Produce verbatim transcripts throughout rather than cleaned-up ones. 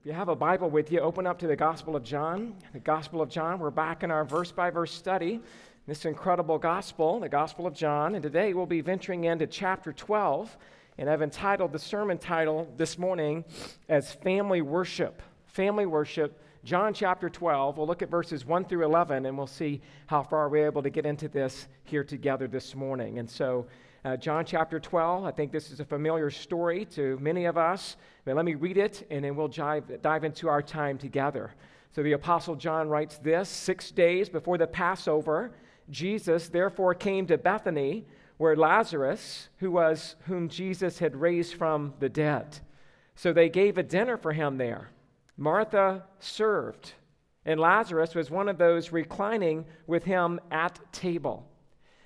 If you have a Bible with you, open up to the Gospel of John. The Gospel of John, we're back in our verse-by-verse study, this incredible Gospel, the Gospel of John, and today we'll be venturing into chapter twelve, and I've entitled the sermon title this morning as Family Worship. Family Worship, John chapter twelve. We'll look at verses one through eleven, and we'll see how far we're able to get into this here together this morning. And so, Uh, John chapter twelve, I think this is a familiar story to many of us, but let me read it, and then we'll dive, dive into our time together. So the Apostle John writes this: Six days before the Passover, Jesus therefore came to Bethany, where Lazarus, who was whom Jesus had raised from the dead. So they gave a dinner for him there. Martha served, and Lazarus was one of those reclining with him at table.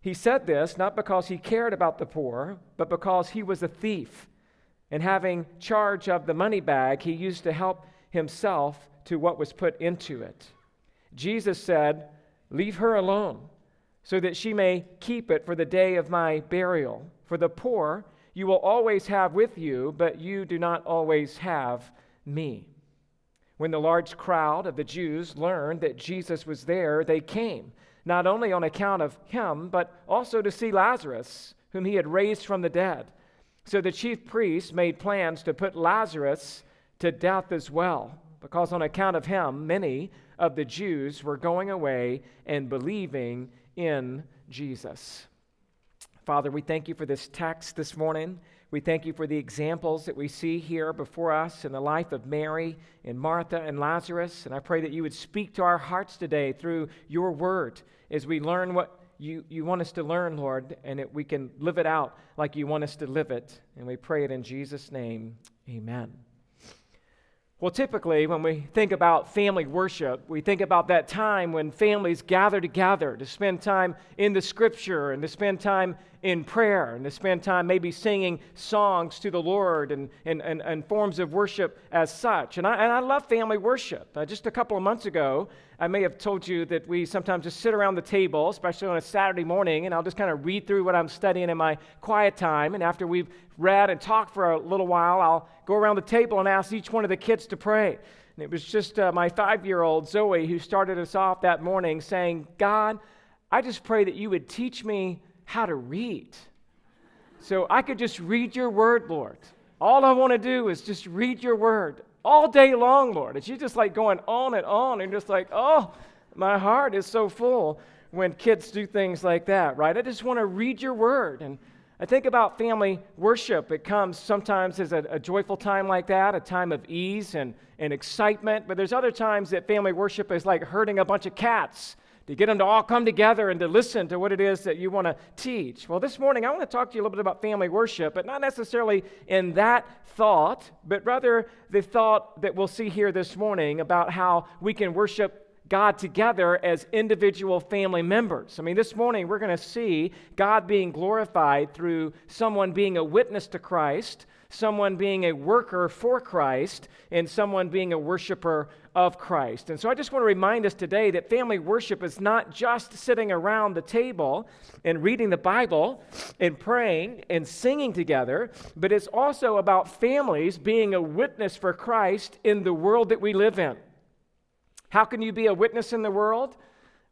He said this not because he cared about the poor, but because he was a thief, and having charge of the money bag, he used to help himself to what was put into it. Jesus said, "Leave her alone, so that she may keep it for the day of my burial. For the poor you will always have with you, but you do not always have me." When the large crowd of the Jews learned that Jesus was there, they came, not only on account of him, but also to see Lazarus, whom he had raised from the dead. So the chief priests made plans to put Lazarus to death as well, because on account of him, many of the Jews were going away and believing in Jesus. Father, we thank you for this text this morning. We thank you for the examples that we see here before us in the life of Mary and Martha and Lazarus. And I pray that you would speak to our hearts today through your word as we learn what you, you want us to learn, Lord, and that we can live it out like you want us to live it. And we pray it in Jesus' name. Amen. Well, typically, when we think about family worship, we think about that time when families gather together to spend time in the Scripture and to spend time in prayer and to spend time maybe singing songs to the Lord and, and, and, and forms of worship as such. And I, and I love family worship. Uh, just a couple of months ago, I may have told you that we sometimes just sit around the table, especially on a Saturday morning, and I'll just kind of read through what I'm studying in my quiet time. And after we've read and talked for a little while, I'll go around the table and ask each one of the kids to pray. And it was just uh, my five-year-old, Zoe, who started us off that morning saying, "God, I just pray that you would teach me how to read. So I could just read your word, Lord. All I want to do is just read your word all day long, Lord." And she's just like going on and on, and just like, oh, my heart is so full when kids do things like that, right? I just want to read your word. And I think about family worship. It comes sometimes as a, a joyful time like that, a time of ease and, and excitement. But there's other times that family worship is like herding a bunch of cats to get them to all come together and to listen to what it is that you want to teach. Well, this morning I want to talk to you a little bit about family worship, but not necessarily in that thought, but rather the thought that we'll see here this morning about how we can worship God together as individual family members. I mean, this morning we're going to see God being glorified through someone being a witness to Christ, someone being a worker for Christ, and someone being a worshiper of Christ. And so I just want to remind us today that family worship is not just sitting around the table and reading the Bible and praying and singing together, but it's also about families being a witness for Christ in the world that we live in. How can you be a witness in the world?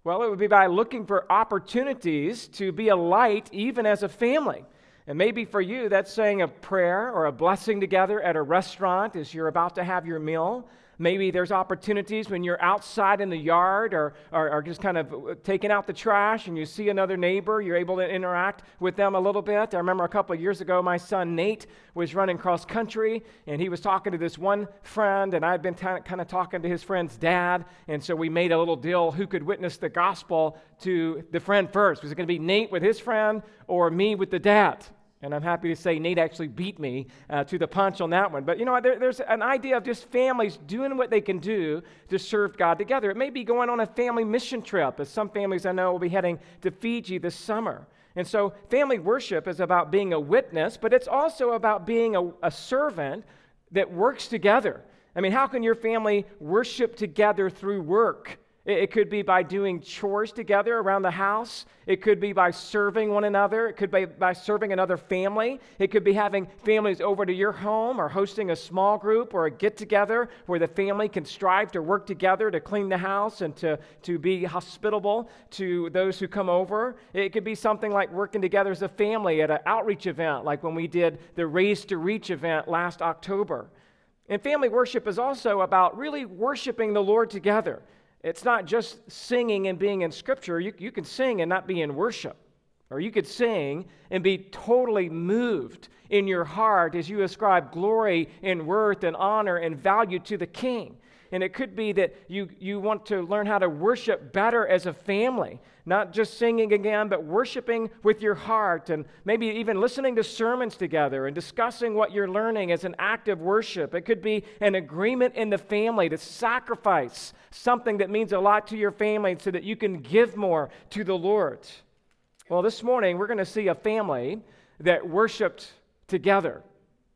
Well, it would be by looking for opportunities to be a light even as a family. And maybe for you, that's saying a prayer or a blessing together at a restaurant as you're about to have your meal. Maybe there's opportunities when you're outside in the yard or, or, or just kind of taking out the trash and you see another neighbor, you're able to interact with them a little bit. I remember a couple of years ago, my son Nate was running cross country and he was talking to this one friend, and I'd been t- kind of talking to his friend's dad, and so we made a little deal who could witness the gospel to the friend first. Was it going to be Nate with his friend or me with the dad? And I'm happy to say Nate actually beat me uh, to the punch on that one. But you know, there, there's an idea of just families doing what they can do to serve God together. It may be going on a family mission trip, as some families I know will be heading to Fiji this summer. And so family worship is about being a witness, but it's also about being a, a servant that works together. I mean, how can your family worship together through work? It could be by doing chores together around the house. It could be by serving one another. It could be by serving another family. It could be having families over to your home or hosting a small group or a get-together where the family can strive to work together to clean the house and to, to be hospitable to those who come over. It could be something like working together as a family at an outreach event, like when we did the Raise to Reach event last October. And family worship is also about really worshiping the Lord together. It's not just singing and being in Scripture. You, you can sing and not be in worship. Or you could sing and be totally moved in your heart as you ascribe glory and worth and honor and value to the King. And it could be that you, you want to learn how to worship better as a family, not just singing again, but worshiping with your heart and maybe even listening to sermons together and discussing what you're learning as an act of worship. It could be an agreement in the family to sacrifice something that means a lot to your family so that you can give more to the Lord. Well, this morning we're going to see a family that worshiped together.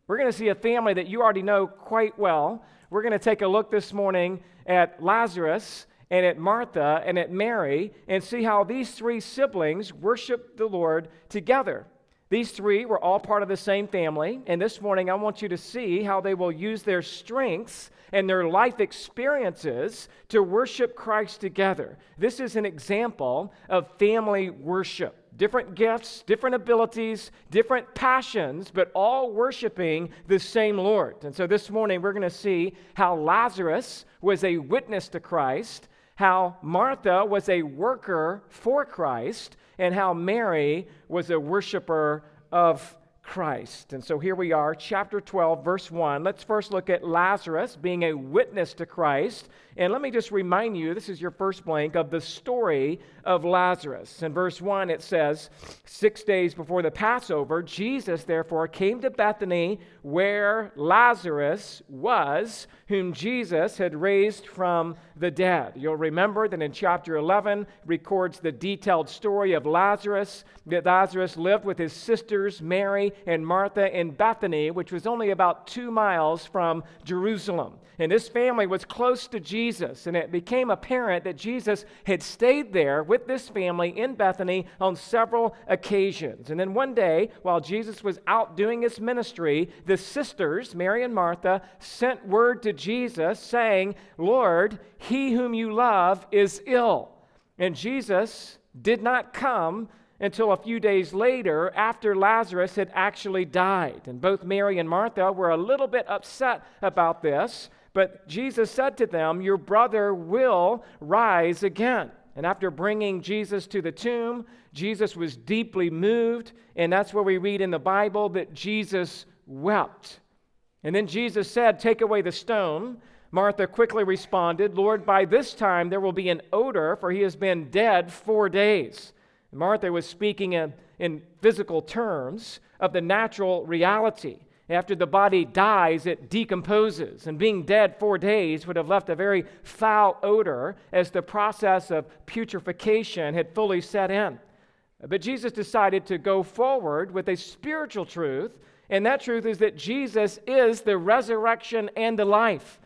We're going to see a family that you already know quite well. We're going to take a look this morning at Lazarus and at Martha and at Mary and see how these three siblings worshiped the Lord together. These three were all part of the same family, and this morning I want you to see how they will use their strengths and their life experiences to worship Christ together. This is an example of family worship. Different gifts, different abilities, different passions, but all worshiping the same Lord. And so this morning we're going to see how Lazarus was a witness to Christ, how Martha was a worker for Christ, and how Mary was a worshiper of Christ. And so here we are, chapter twelve, verse one. Let's first look at Lazarus being a witness to Christ. And let me just remind you, this is your first blank, of the story of Lazarus. In verse one, it says, six days before the Passover, Jesus, therefore, came to Bethany where Lazarus was, whom Jesus had raised from the dead. You'll remember that in chapter eleven, records the detailed story of Lazarus, that Lazarus lived with his sisters, Mary and Martha, in Bethany, which was only about two miles from Jerusalem. And this family was close to Jesus. Jesus, and it became apparent that Jesus had stayed there with this family in Bethany on several occasions. And then one day, while Jesus was out doing his ministry, the sisters, Mary and Martha, sent word to Jesus saying, "Lord, he whom you love is ill." And Jesus did not come until a few days later, after Lazarus had actually died. And both Mary and Martha were a little bit upset about this. But Jesus said to them, "Your brother will rise again." And after bringing Jesus to the tomb, Jesus was deeply moved. And that's where we read in the Bible that Jesus wept. And then Jesus said, "Take away the stone." Martha quickly responded, "Lord, by this time there will be an odor, for he has been dead four days. Martha was speaking in, in physical terms of the natural reality. After the body dies, it decomposes, and being dead four days would have left a very foul odor as the process of putrefaction had fully set in. But Jesus decided to go forward with a spiritual truth, and that truth is that Jesus is the resurrection and the life.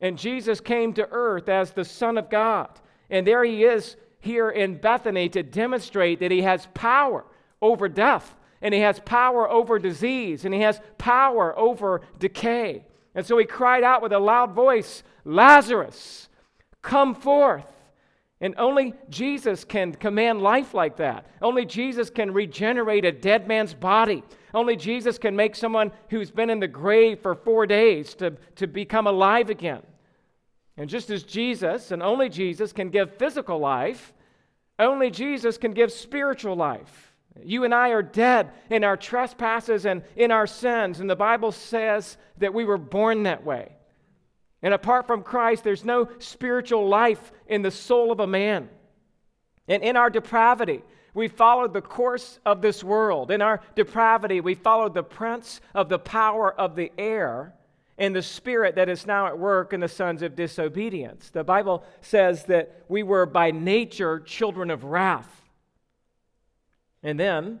And Jesus came to earth as the Son of God, and there he is here in Bethany to demonstrate that he has power over death. And he has power over disease, and he has power over decay. And so he cried out with a loud voice, "Lazarus, come forth." And only Jesus can command life like that. Only Jesus can regenerate a dead man's body. Only Jesus can make someone who's been in the grave for four days to, to become alive again. And just as Jesus, and only Jesus, can give physical life, only Jesus can give spiritual life. You and I are dead in our trespasses and in our sins, and the Bible says that we were born that way. And apart from Christ, there's no spiritual life in the soul of a man. And in our depravity, We followed the course of this world. In our depravity, we followed the prince of the power of the air and the spirit that is now at work in the sons of disobedience. The Bible says that we were by nature children of wrath. And then,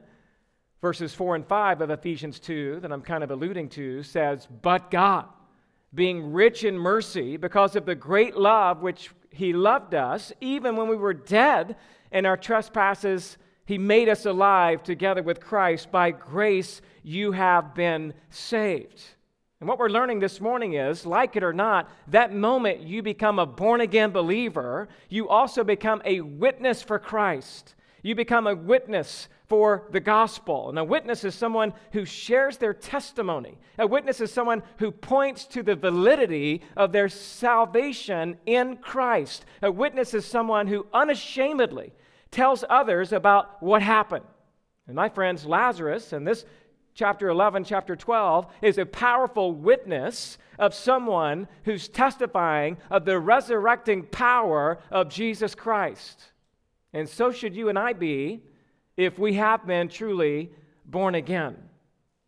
verses four and five of Ephesians two that I'm kind of alluding to says, "But God, being rich in mercy, because of the great love which He loved us, even when we were dead in our trespasses, He made us alive together with Christ. By grace you have been saved." And what we're learning this morning is, like it or not, that moment you become a born-again believer, you also become a witness for Christ. You become a witness for the gospel. And a witness is someone who shares their testimony. A witness is someone who points to the validity of their salvation in Christ. A witness is someone who unashamedly tells others about what happened. And my friends, Lazarus, in this chapter eleven, chapter twelve, is a powerful witness of someone who's testifying of the resurrecting power of Jesus Christ. And so should you and I be if we have been truly born again.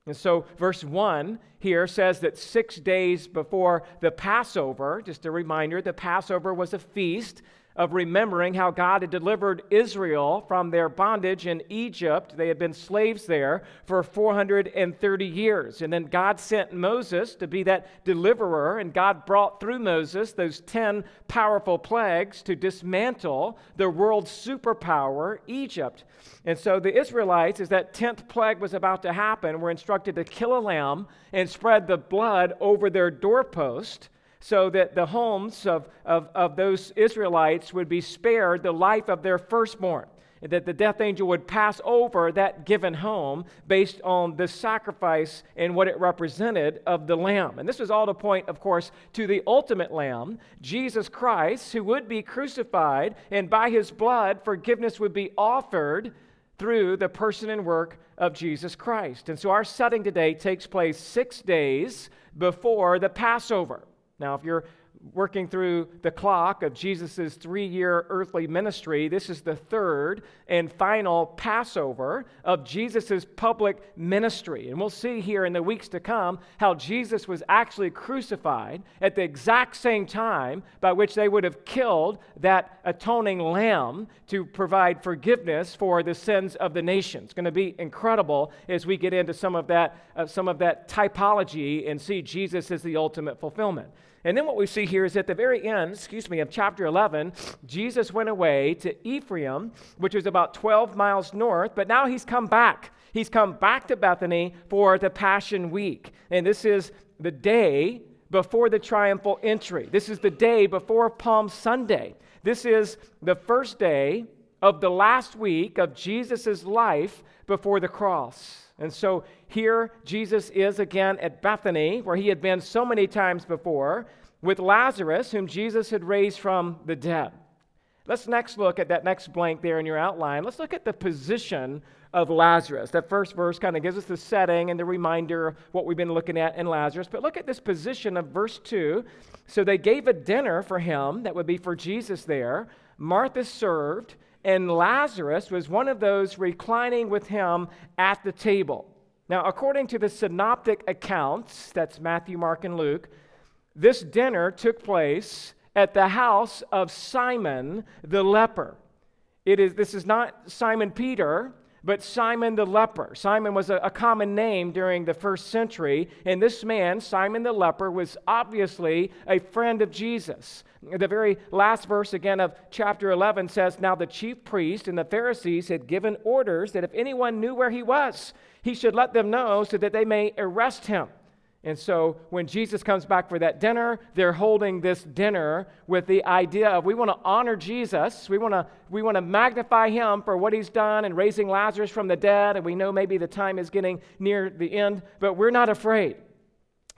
And so verse one here says that six days before the Passover, just a reminder, the Passover was a feast of remembering how God had delivered Israel from their bondage in Egypt. They had been slaves there for four hundred thirty years. And then God sent Moses to be that deliverer, and God brought through Moses those ten powerful plagues to dismantle the world's superpower, Egypt. And so the Israelites, as that tenth plague was about to happen, were instructed to kill a lamb and spread the blood over their doorpost, so that the homes of, of, of those Israelites would be spared the life of their firstborn, and that the death angel would pass over that given home based on the sacrifice and what it represented of the lamb. And this was all to point, of course, to the ultimate lamb, Jesus Christ, who would be crucified, and by his blood, forgiveness would be offered through the person and work of Jesus Christ. And so our setting today takes place six days before the Passover. Now, if you're working through the clock of Jesus' three-year earthly ministry, this is the third and final Passover of Jesus' public ministry. And we'll see here in the weeks to come how Jesus was actually crucified at the exact same time by which they would have killed that atoning lamb to provide forgiveness for the sins of the nation. It's going to be incredible as we get into some of that, uh, some of that typology and see Jesus as the ultimate fulfillment. And then what we see here is at the very end, excuse me, of chapter eleven, Jesus went away to Ephraim, which is about twelve miles north, but now he's come back. He's come back to Bethany for the Passion Week. And this is the day before the triumphal entry. This is the day before Palm Sunday. This is the first day of the last week of Jesus' life before the cross. And so here Jesus is again at Bethany, where he had been so many times before, with Lazarus, whom Jesus had raised from the dead. Let's next look at that next blank there in your outline. Let's look at the position of Lazarus. That first verse kind of gives us the setting and the reminder of what we've been looking at in Lazarus. But look at this position of verse two. So they gave a dinner for him, that would be for Jesus there. Martha served, and Lazarus was one of those reclining with him at the table. Now, according to the synoptic accounts, that's Matthew, Mark, and Luke, this dinner took place at the house of Simon the leper. It is, this is not Simon Peter, but Simon the leper. Simon was a, a common name during the first century, and this man, Simon the leper, was obviously a friend of Jesus. The very last verse again of chapter eleven says, "Now the chief priest and the Pharisees had given orders that if anyone knew where he was, he should let them know so that they may arrest him." And so when Jesus comes back for that dinner, they're holding this dinner with the idea of we want to honor Jesus. We want to we want to magnify him for what he's done and raising Lazarus from the dead. And we know maybe the time is getting near the end, but we're not afraid.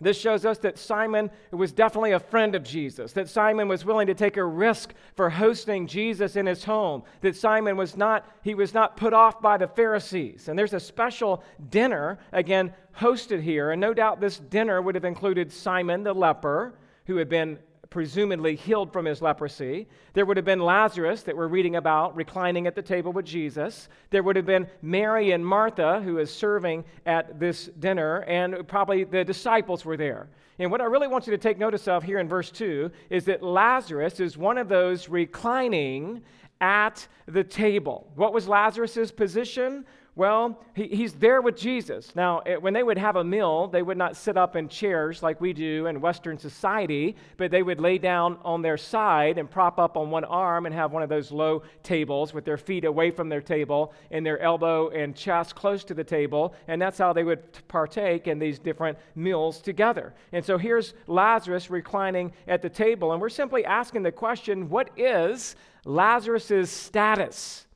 This shows us that Simon was definitely a friend of Jesus, that Simon was willing to take a risk for hosting Jesus in his home, that Simon was not, he was not put off by the Pharisees. And there's a special dinner, again, hosted here. And no doubt this dinner would have included Simon the leper, who had been presumably healed from his leprosy. There would have been Lazarus that we're reading about reclining at the table with Jesus. There would have been Mary and Martha, who is serving at this dinner, and probably the disciples were there. And what I really want you to take notice of here in verse two is that Lazarus is one of those reclining at the table. What was Lazarus's position? Well, he, he's there with Jesus. Now, it, when they would have a meal, they would not sit up in chairs like we do in Western society, but they would lay down on their side and prop up on one arm and have one of those low tables with their feet away from their table and their elbow and chest close to the table, and that's how they would partake in these different meals together. And so here's Lazarus reclining at the table, and we're simply asking the question, what is Lazarus's status?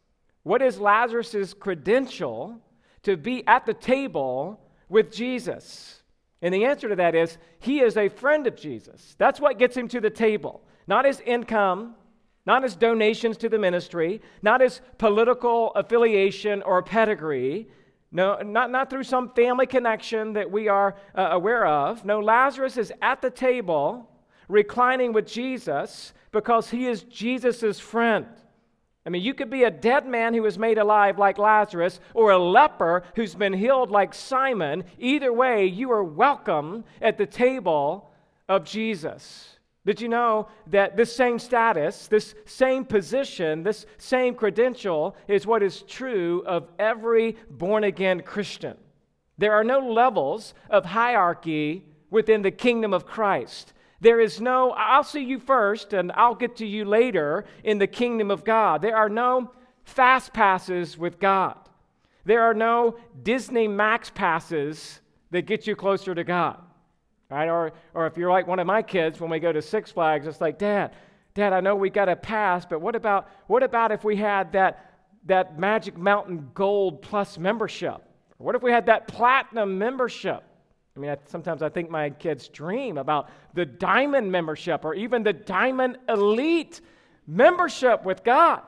What is Lazarus's credential to be at the table with Jesus? And the answer to that is, he is a friend of Jesus. That's what gets him to the table. Not his income, not his donations to the ministry, not his political affiliation or pedigree, no, not, not through some family connection that we are uh, aware of. No, Lazarus is at the table reclining with Jesus because he is Jesus's friend. I mean, you could be a dead man who was made alive like Lazarus, or a leper who's been healed like Simon. Either way, you are welcome at the table of Jesus. Did you know that this same status, this same position, this same credential is what is true of every born-again Christian? There are no levels of hierarchy within the kingdom of Christ. There is no, I'll see you first and I'll get to you later in the kingdom of God. There are no fast passes with God. There are no Disney Max passes that get you closer to God. Right? Or, or if you're like one of my kids, when we go to Six Flags, it's like, Dad, Dad, I know we got a pass, but what about, what about if we had that, that Magic Mountain Gold Plus membership? Or what if we had that Platinum membership? I mean, I, sometimes I think my kids dream about the diamond membership or even the diamond elite membership with God.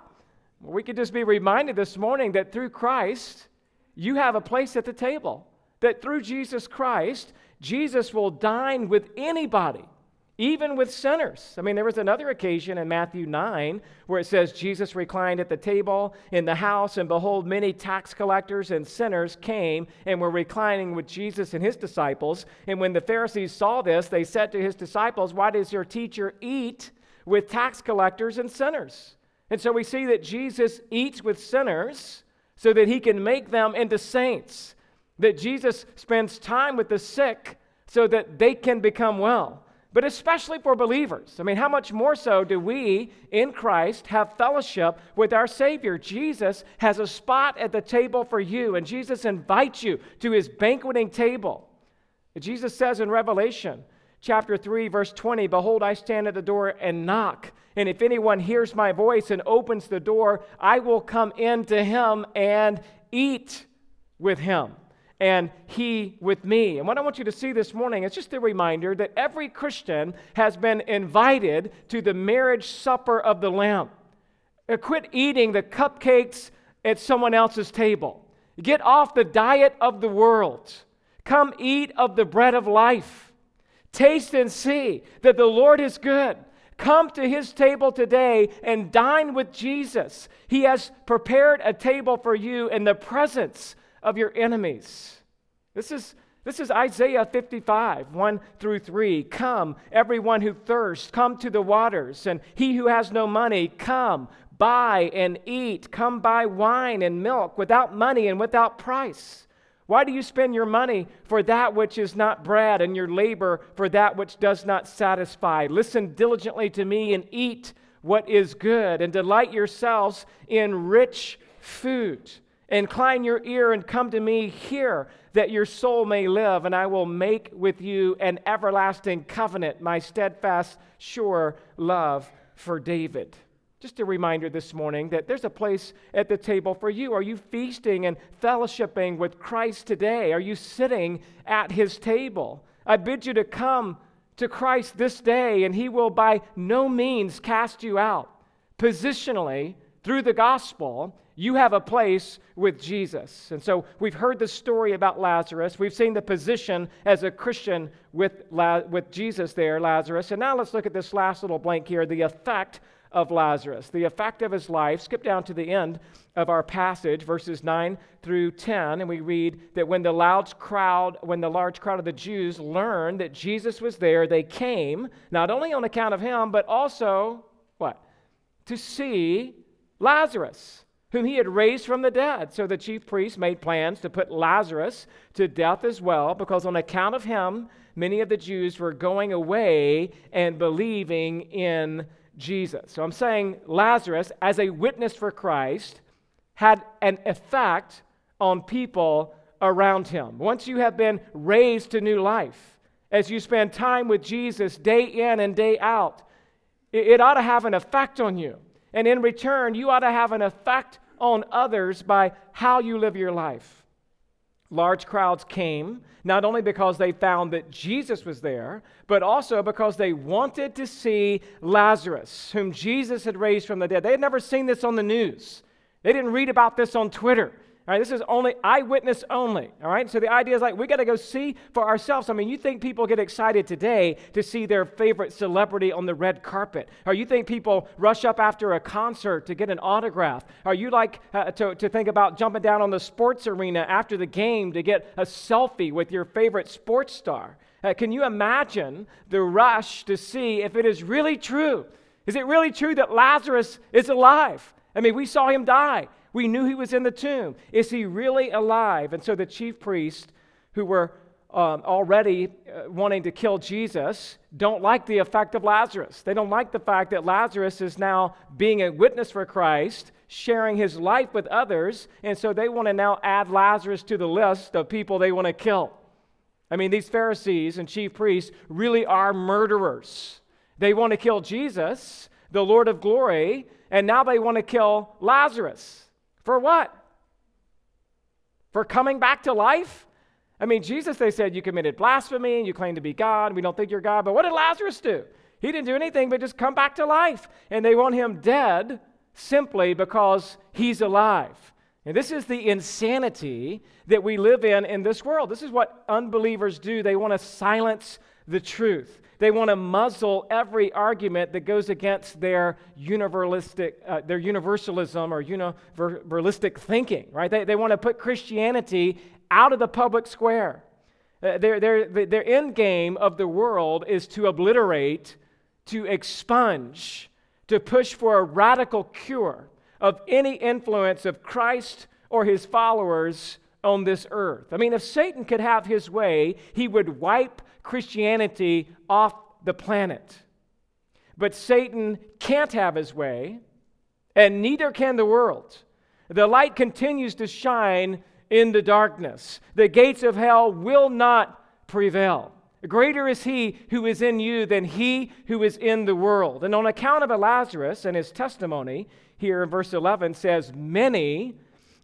We could just be reminded this morning that through Christ, you have a place at the table. That through Jesus Christ, Jesus will dine with anybody, even with sinners. I mean, there was another occasion in Matthew nine where it says, Jesus reclined at the table in the house, and behold, many tax collectors and sinners came and were reclining with Jesus and his disciples. And when the Pharisees saw this, they said to his disciples, why does your teacher eat with tax collectors and sinners? And so we see that Jesus eats with sinners so that he can make them into saints, that Jesus spends time with the sick so that they can become well. But especially for believers. I mean, how much more so do we, in Christ, have fellowship with our Savior? Jesus has a spot at the table for you, and Jesus invites you to his banqueting table. Jesus says in Revelation chapter three, verse twenty, behold, I stand at the door and knock, and if anyone hears my voice and opens the door, I will come in to him and eat with him, and he with me. And what I want you to see this morning is just a reminder that every Christian has been invited to the marriage supper of the Lamb. Quit eating the cupcakes at someone else's table. Get off the diet of the world. Come eat of the bread of life. Taste and see that the Lord is good. Come to his table today and dine with Jesus. He has prepared a table for you in the presence of of your enemies. This is, this is Isaiah fifty-five, one through three. Come, everyone who thirsts, come to the waters, and he who has no money, come, buy and eat. Come buy wine and milk without money and without price. Why do you spend your money for that which is not bread, and your labor for that which does not satisfy? Listen diligently to me and eat what is good, and delight yourselves in rich food. Incline your ear and come to me here, that your soul may live, and I will make with you an everlasting covenant, my steadfast, sure love for David. Just a reminder this morning that there's a place at the table for you. Are you feasting and fellowshipping with Christ today? Are you sitting at his table? I bid you to come to Christ this day, and he will by no means cast you out. Positionally, through the gospel, you have a place with Jesus. And so we've heard the story about Lazarus. We've seen the position as a Christian with, La- with Jesus there, Lazarus. And now let's look at this last little blank here, the effect of Lazarus, the effect of his life. Skip down to the end of our passage, verses nine through ten, and we read that when the large crowd, when the large crowd of the Jews learned that Jesus was there, they came, not only on account of him, but also, what? To see Lazarus, whom he had raised from the dead. So the chief priests made plans to put Lazarus to death as well, because on account of him, many of the Jews were going away and believing in Jesus. So I'm saying Lazarus, as a witness for Christ, had an effect on people around him. Once you have been raised to new life, as you spend time with Jesus day in and day out, it, it ought to have an effect on you. And in return, you ought to have an effect on others by how you live your life. Large crowds came, not only because they found that Jesus was there, but also because they wanted to see Lazarus, whom Jesus had raised from the dead. They had never seen this on the news. They didn't read about this on Twitter. All right, this is only eyewitness only. All right, so the idea is like, we got to go see for ourselves. I mean, you think people get excited today to see their favorite celebrity on the red carpet, or you think people rush up after a concert to get an autograph, or you like uh, to, to think about jumping down on the sports arena after the game to get a selfie with your favorite sports star. Uh, can you imagine the rush to see if it is really true? Is it really true that Lazarus is alive? I mean, we saw him die. We knew he was in the tomb. Is he really alive? And so the chief priests, who were um, already uh, wanting to kill Jesus, don't like the effect of Lazarus. They don't like the fact that Lazarus is now being a witness for Christ, sharing his life with others, and so they want to now add Lazarus to the list of people they want to kill. I mean, these Pharisees and chief priests really are murderers. They want to kill Jesus, the Lord of glory, and now they want to kill Lazarus. For what? For coming back to life? I mean, Jesus, they said, you committed blasphemy, and you claim to be God, we don't think you're God, but what did Lazarus do? He didn't do anything but just come back to life. And they want him dead simply because he's alive. And this is the insanity that we live in in this world. This is what unbelievers do. They want to silence the truth. They want to muzzle every argument that goes against their universalistic, uh, their universalism or universalistic thinking, right? They, they want to put Christianity out of the public square. Uh, their, their, their end game of the world is to obliterate, to expunge, to push for a radical cure of any influence of Christ or his followers on this earth. I mean, if Satan could have his way, he would wipe Christianity off the planet. But Satan can't have his way, and neither can the world. The light continues to shine in the darkness. The gates of hell will not prevail. Greater is he who is in you than he who is in the world. And on account of Lazarus and his testimony, here in verse eleven says, many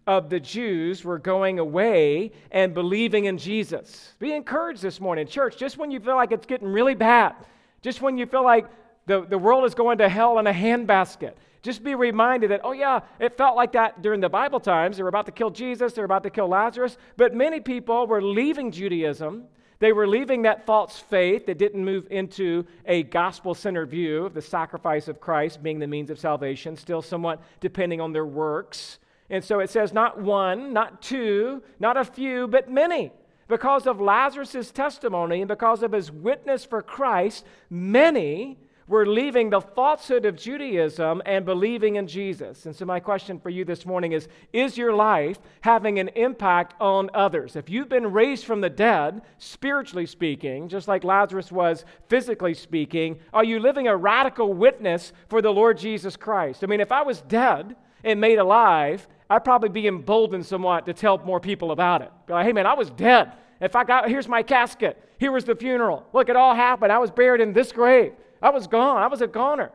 of the Jews were going away and believing in Jesus. Be encouraged this morning, church, just when you feel like it's getting really bad, just when you feel like the, the world is going to hell in a handbasket, just be reminded that, oh yeah, it felt like that during the Bible times. They were about to kill Jesus, they were about to kill Lazarus, but many people were leaving Judaism. They were leaving that false faith that didn't move into a gospel-centered view of the sacrifice of Christ being the means of salvation, still somewhat depending on their works. And so it says not one, not two, not a few, but many. Because of Lazarus' testimony and because of his witness for Christ, many were leaving the falsehood of Judaism and believing in Jesus. And so my question for you this morning is, is your life having an impact on others? If you've been raised from the dead, spiritually speaking, just like Lazarus was physically speaking, are you living a radical witness for the Lord Jesus Christ? I mean, if I was dead and made alive, I'd probably be emboldened somewhat to tell more people about it. Be like, hey man, I was dead. If I got, here's my casket. Here was the funeral. Look, it all happened. I was buried in this grave. I was gone. I was a goner.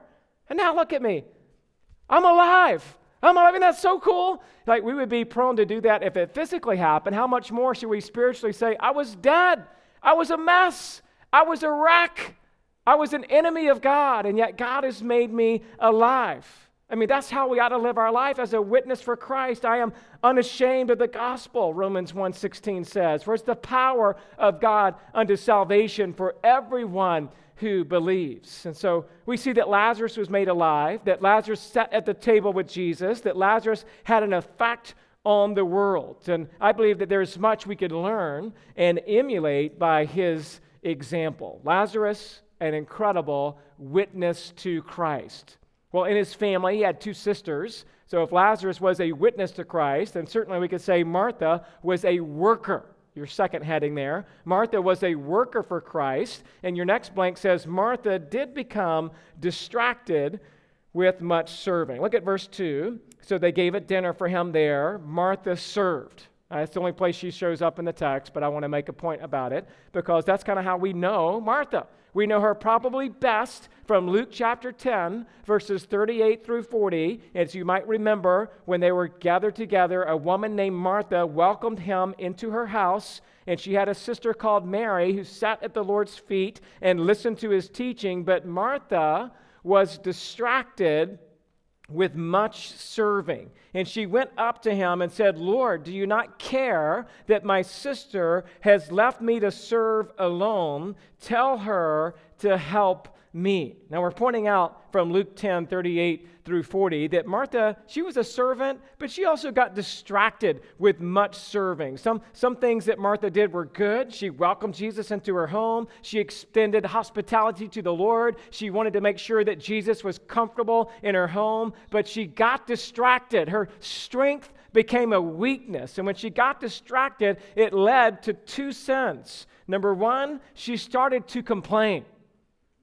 And now look at me. I'm alive. I'm alive. Isn't that so cool? Like, we would be prone to do that if it physically happened. How much more should we spiritually say, I was dead. I was a mess. I was a wreck. I was an enemy of God, and yet God has made me alive. I mean, that's how we ought to live our life as a witness for Christ. I am unashamed of the gospel, Romans one sixteen says, for it's the power of God unto salvation for everyone who believes. And so we see that Lazarus was made alive, that Lazarus sat at the table with Jesus, that Lazarus had an effect on the world. And I believe that there is much we could learn and emulate by his example. Lazarus, an incredible witness to Christ. Well, in his family, he had two sisters. So if Lazarus was a witness to Christ, then certainly we could say Martha was a worker. Your second heading there. Martha was a worker for Christ. And your next blank says, Martha did become distracted with much serving. Look at verse two. So they gave a dinner for him there. Martha served. Uh, that's the only place she shows up in the text, but I want to make a point about it because that's kind of how we know Martha. We know her probably best from Luke chapter ten, verses thirty-eight through forty. As you might remember, when they were gathered together, a woman named Martha welcomed him into her house, and she had a sister called Mary who sat at the Lord's feet and listened to his teaching. But Martha was distracted with much serving. And she went up to him and said, Lord, do you not care that my sister has left me to serve alone? Tell her to help me. Now we're pointing out from Luke ten, thirty-eight through forty that Martha, she was a servant, but she also got distracted with much serving. Some, some things that Martha did were good. She welcomed Jesus into her home. She extended hospitality to the Lord. She wanted to make sure that Jesus was comfortable in her home, but she got distracted. Her strength became a weakness. And when she got distracted, it led to two sins. Number one, she started to complain.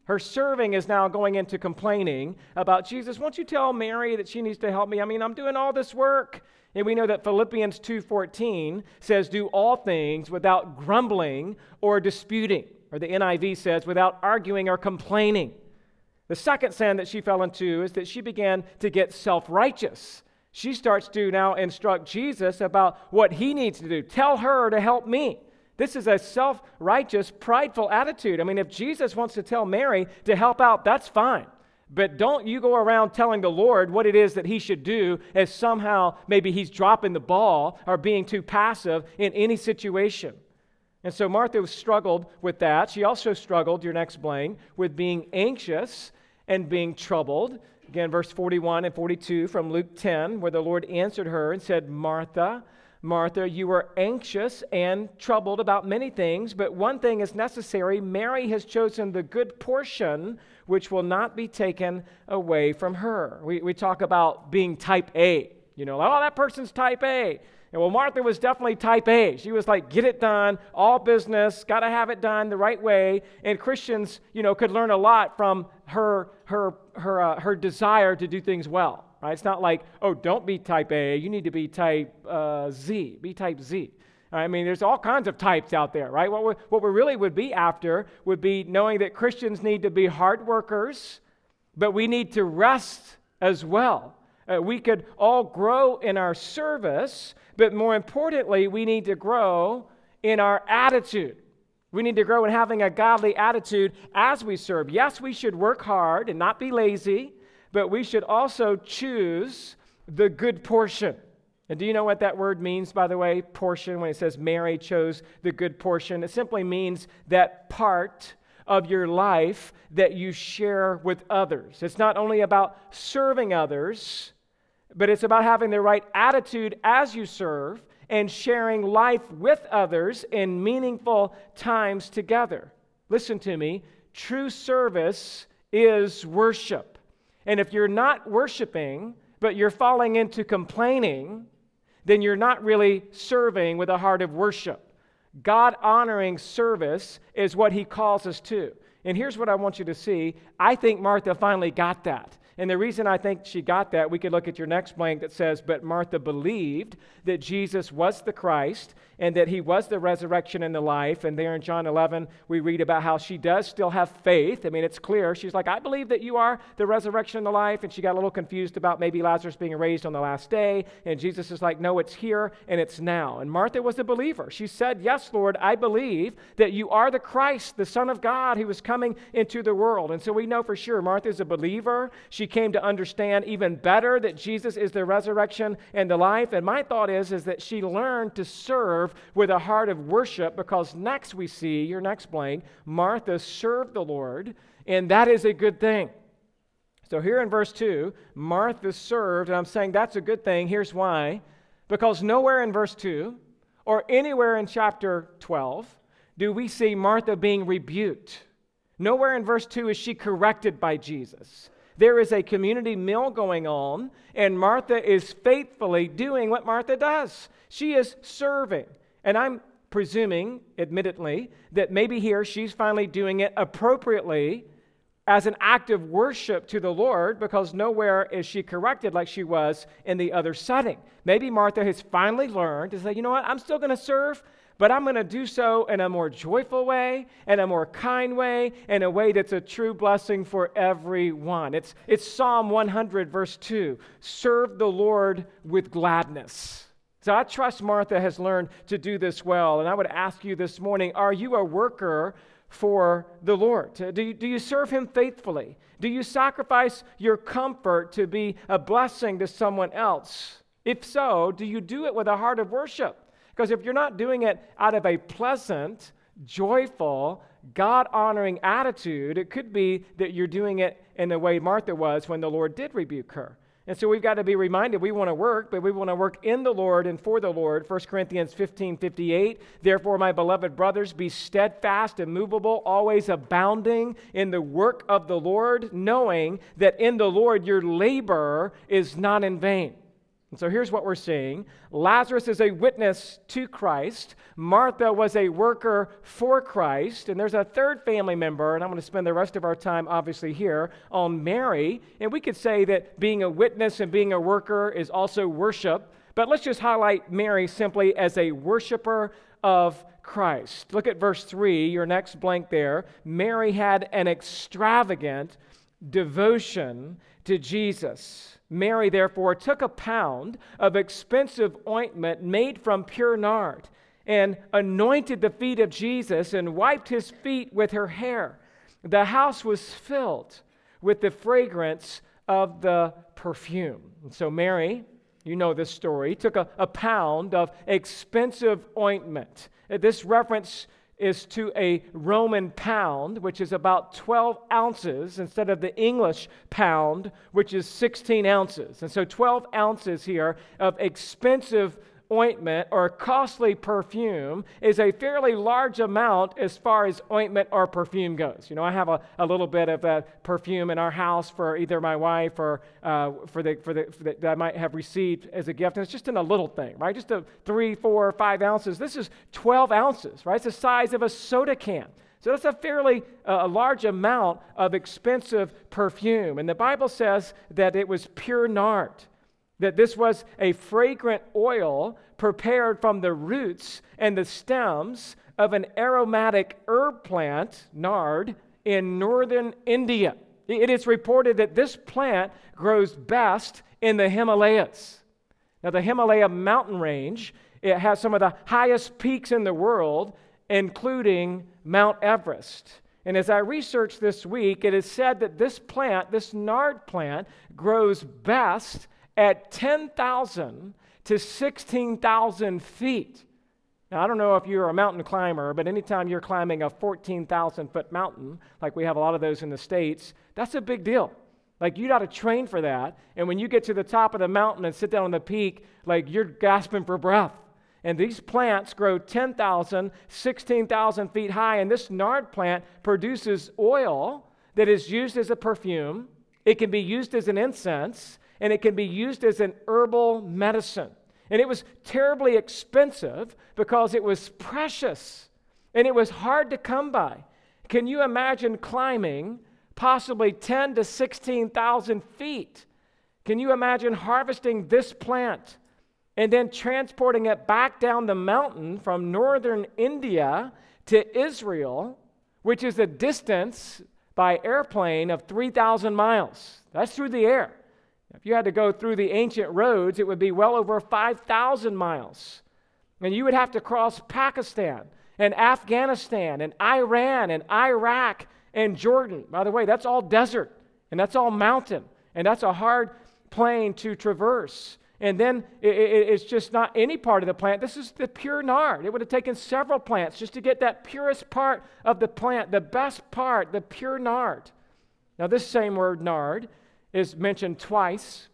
Her serving is now going into complaining about Jesus. Won't you tell Mary that she needs to help me? I mean, I'm doing all this work. And we know that Philippians two fourteen says, do all things without grumbling or disputing. Or the N I V says, without arguing or complaining. The second sin that she fell into is that she began to get self-righteous. She starts to now instruct Jesus about what he needs to do. Tell her to help me. This is a self-righteous, prideful attitude. I mean, if Jesus wants to tell Mary to help out, that's fine. But don't you go around telling the Lord what it is that he should do as somehow maybe he's dropping the ball or being too passive in any situation. And so Martha struggled with that. She also struggled, your next blank, with being anxious and being troubled. Again, verse forty-one and forty-two from Luke ten, where the Lord answered her and said, Martha, Martha, you are anxious and troubled about many things, but one thing is necessary. Mary has chosen the good portion, which will not be taken away from her. We, we talk about being type A. You know, oh, that person's type A. And well, Martha was definitely type A. She was like, get it done, all business, got to have it done the right way. And Christians, you know, could learn a lot from her, her, her, uh, her desire to do things well. Right? It's not like, oh, don't be type A, you need to be type uh, Z, be type Z. I mean, there's all kinds of types out there, right? What we, what we really would be after would be knowing that Christians need to be hard workers, but we need to rest as well. Uh, we could all grow in our service, but more importantly, we need to grow in our attitude. We need to grow in having a godly attitude as we serve. Yes, we should work hard and not be lazy, but we should also choose the good portion. And do you know what that word means, by the way, portion, when it says Mary chose the good portion? It simply means that part of your life that you share with others. It's not only about serving others, but it's about having the right attitude as you serve and sharing life with others in meaningful times together. Listen to me, true service is worship. And if you're not worshiping, but you're falling into complaining, then you're not really serving with a heart of worship. God-honoring service is what he calls us to. And here's what I want you to see. I think Martha finally got that. And the reason I think she got that, we could look at your next blank that says, but Martha believed that Jesus was the Christ, and that he was the resurrection and the life. And there in John eleven, we read about how she does still have faith. I mean, it's clear. She's like, I believe that you are the resurrection and the life. And she got a little confused about maybe Lazarus being raised on the last day. And Jesus is like, no, it's here and it's now. And Martha was a believer. She said, yes, Lord, I believe that you are the Christ, the Son of God, who was coming into the world. And so we know for sure Martha is a believer. She came to understand even better that Jesus is the resurrection and the life. And my thought is, is that she learned to serve with a heart of worship, because next we see, your next blank, Martha served the Lord, and that is a good thing. So here in verse two, Martha served, and I'm saying that's a good thing. Here's why. Because nowhere in verse two or anywhere in chapter twelve do we see Martha being rebuked. Nowhere in verse two is she corrected by Jesus. There is a community meal going on, and Martha is faithfully doing what Martha does. She is serving. And I'm presuming, admittedly, that maybe here she's finally doing it appropriately as an act of worship to the Lord, because nowhere is she corrected like she was in the other setting. Maybe Martha has finally learned to say, you know what, I'm still going to serve, but I'm going to do so in a more joyful way, in a more kind way, in a way that's a true blessing for everyone. It's, it's Psalm one hundred, verse two, serve the Lord with gladness. So I trust Martha has learned to do this well, and I would ask you this morning, are you a worker for the Lord? Do you, do you serve Him faithfully? Do you sacrifice your comfort to be a blessing to someone else? If so, do you do it with a heart of worship? Because if you're not doing it out of a pleasant, joyful, God-honoring attitude, it could be that you're doing it in the way Martha was when the Lord did rebuke her. And so we've got to be reminded we want to work, but we want to work in the Lord and for the Lord. First Corinthians fifteen fifty-eight, therefore, my beloved brothers, be steadfast, immovable, always abounding in the work of the Lord, knowing that in the Lord your labor is not in vain. And so here's what we're seeing. Lazarus is a witness to Christ. Martha was a worker for Christ. And there's a third family member, and I'm going to spend the rest of our time, obviously, here on Mary. And we could say that being a witness and being a worker is also worship. But let's just highlight Mary simply as a worshiper of Christ. Look at verse three, your next blank there. Mary had an extravagant devotion to Jesus. Mary, therefore, took a pound of expensive ointment made from pure nard and anointed the feet of Jesus and wiped his feet with her hair. The house was filled with the fragrance of the perfume. And so Mary, you know this story, took a, a pound of expensive ointment. This reference is to a Roman pound, which is about twelve ounces, instead of the English pound, which is sixteen ounces. And so twelve ounces here of expensive ointment or costly perfume is a fairly large amount as far as ointment or perfume goes. You know, I have a, a little bit of a perfume in our house for either my wife or uh, for the for the for the, that I might have received as a gift. And it's just in a little thing, right? Just a three, four, five ounces. This is twelve ounces, right? It's the size of a soda can. So that's a fairly uh, large amount of expensive perfume. And the Bible says that it was pure nard, that this was a fragrant oil prepared from the roots and the stems of an aromatic herb plant, nard, in northern India. It is reported that this plant grows best in the Himalayas. Now, the Himalaya mountain range, it has some of the highest peaks in the world, including Mount Everest. And as I researched this week, it is said that this plant, this nard plant, grows best at ten thousand to sixteen thousand feet. Now, I don't know if you're a mountain climber, but anytime you're climbing a fourteen thousand foot mountain, like we have a lot of those in the States, that's a big deal. Like, you got to train for that. And when you get to the top of the mountain and sit down on the peak, like, you're gasping for breath. And these plants grow ten thousand, sixteen thousand feet high. And this nard plant produces oil that is used as a perfume. It can be used as an incense, and it can be used as an herbal medicine. And it was terribly expensive because it was precious, and it was hard to come by. Can you imagine climbing possibly ten to sixteen thousand feet? Can you imagine harvesting this plant and then transporting it back down the mountain from northern India to Israel, which is a distance by airplane of three thousand miles. That's through the air. If you had to go through the ancient roads, it would be well over five thousand miles. And you would have to cross Pakistan and Afghanistan and Iran and Iraq and Jordan. By the way, that's all desert, and that's all mountain, and that's a hard plain to traverse. And then it, it, it's just not any part of the plant. This is the pure nard. It would have taken several plants just to get that purest part of the plant, the best part, the pure nard. Now, this same word nard is mentioned twice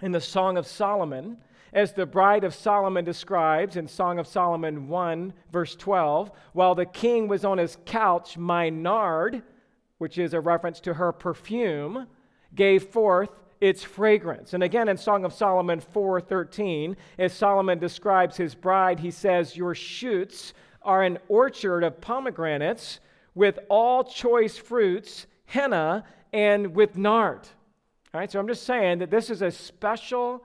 in the Song of Solomon, as the bride of Solomon describes in Song of Solomon one, verse twelve, while the king was on his couch, my nard, which is a reference to her perfume, gave forth its fragrance. And again in Song of Solomon four thirteen, as Solomon describes his bride, he says, your shoots are an orchard of pomegranates with all choice fruits, henna, and with nard. All right, so I'm just saying that this is a special,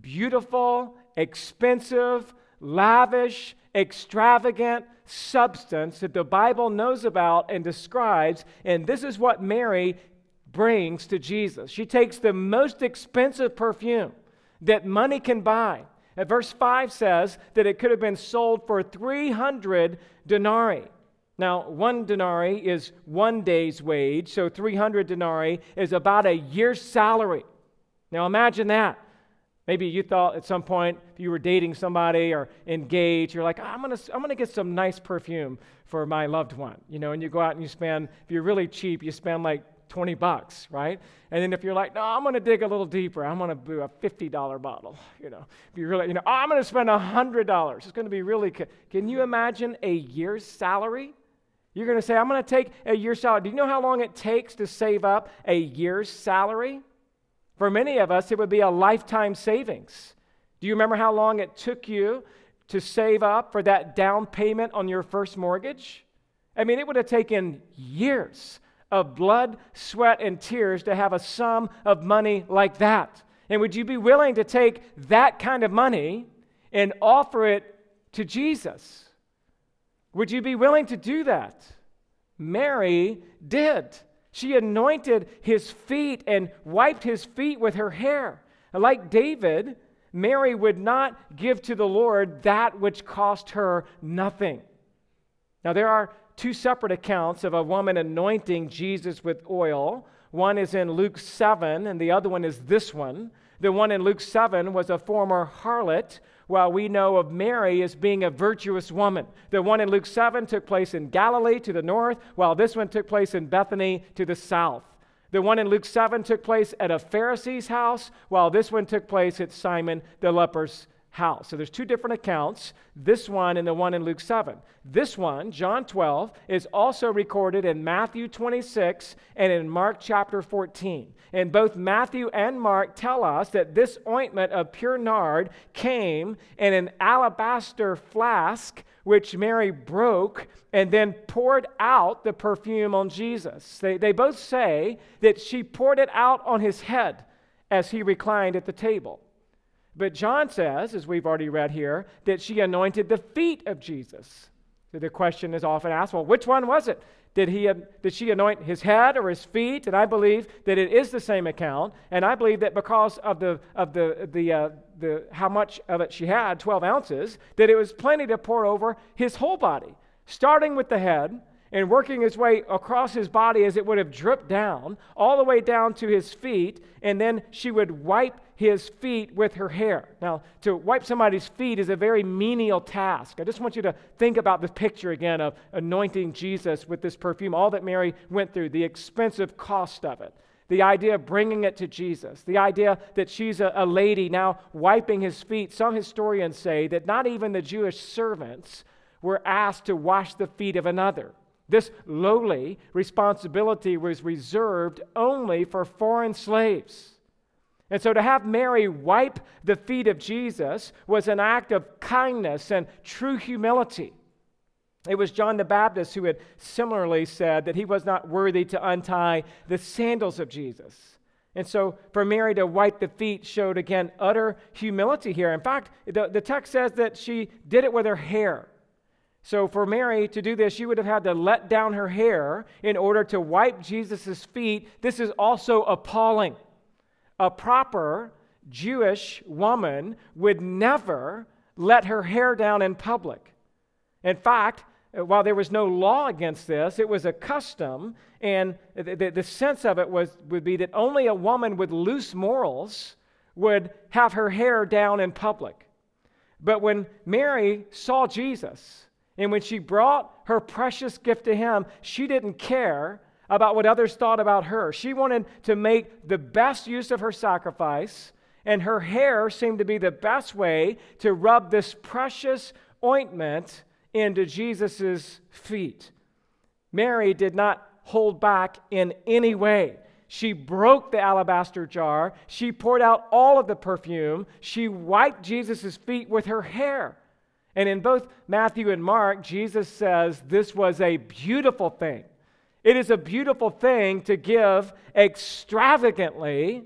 beautiful, expensive, lavish, extravagant substance that the Bible knows about and describes, and this is what Mary brings to Jesus. She takes the most expensive perfume that money can buy. And verse five says that it could have been sold for three hundred denarii. Now, one denarii is one day's wage, so three hundred denarii is about a year's salary. Now, imagine that. Maybe you thought at some point, if you were dating somebody or engaged, you're like, oh, I'm going to I'm gonna get some nice perfume for my loved one. You know, and you go out and you spend, if you're really cheap, you spend like twenty bucks, right? And then if you're like, no, I'm going to dig a little deeper. I'm going to do a fifty dollar bottle, you know. If you really, you know, oh, I'm going to spend one hundred dollars. It's going to be really, ca- can you imagine a year's salary? You're going to say, I'm going to take a year's salary. Do you know how long it takes to save up a year's salary? For many of us, it would be a lifetime savings. Do you remember how long it took you to save up for that down payment on your first mortgage? I mean, it would have taken years of blood, sweat, and tears to have a sum of money like that. And would you be willing to take that kind of money and offer it to Jesus? Would you be willing to do that? Mary did. She anointed his feet and wiped his feet with her hair. Like David, Mary would not give to the Lord that which cost her nothing. Now, there are two separate accounts of a woman anointing Jesus with oil. One is in Luke seven, and the other one is this one. The one in Luke seven was a former harlot, while we know of Mary as being a virtuous woman. The one in Luke seven took place in Galilee to the north, while this one took place in Bethany to the south. The one in Luke seven took place at a Pharisee's house, while this one took place at Simon the leper's house. House. So there's two different accounts, this one and the one in Luke seven. This one, John twelve, is also recorded in Matthew twenty-six and in Mark chapter fourteen. And both Matthew and Mark tell us that this ointment of pure nard came in an alabaster flask, which Mary broke and then poured out the perfume on Jesus. They, they both say that she poured it out on his head as he reclined at the table. But John says, as we've already read here, that she anointed the feet of Jesus. So the question is often asked, well, which one was it? Did he, did she anoint his head or his feet? And I believe that it is the same account. And I believe that because of the of the the uh, the how much of it she had, twelve ounces, that it was plenty to pour over his whole body, starting with the head and working his way across his body as it would have dripped down, all the way down to his feet, and then she would wipe his feet with her hair. Now, to wipe somebody's feet is a very menial task. I just want you to think about the picture again of anointing Jesus with this perfume, all that Mary went through, the expensive cost of it, the idea of bringing it to Jesus, the idea that she's a, a lady now wiping his feet. Some historians say that not even the Jewish servants were asked to wash the feet of another. This lowly responsibility was reserved only for foreign slaves. And so to have Mary wipe the feet of Jesus was an act of kindness and true humility. It was John the Baptist who had similarly said that he was not worthy to untie the sandals of Jesus. And so for Mary to wipe the feet showed, again, utter humility here. In fact, the, the text says that she did it with her hair. So for Mary to do this, she would have had to let down her hair in order to wipe Jesus' feet. This is also appalling. A proper Jewish woman would never let her hair down in public. In fact, while there was no law against this, it was a custom, and the, the, the sense of it was would be that only a woman with loose morals would have her hair down in public. But when Mary saw Jesus, and when she brought her precious gift to him, she didn't care about what others thought about her. She wanted to make the best use of her sacrifice, and her hair seemed to be the best way to rub this precious ointment into Jesus' feet. Mary did not hold back in any way. She broke the alabaster jar. She poured out all of the perfume. She wiped Jesus' feet with her hair. And in both Matthew and Mark, Jesus says this was a beautiful thing. It is a beautiful thing to give extravagantly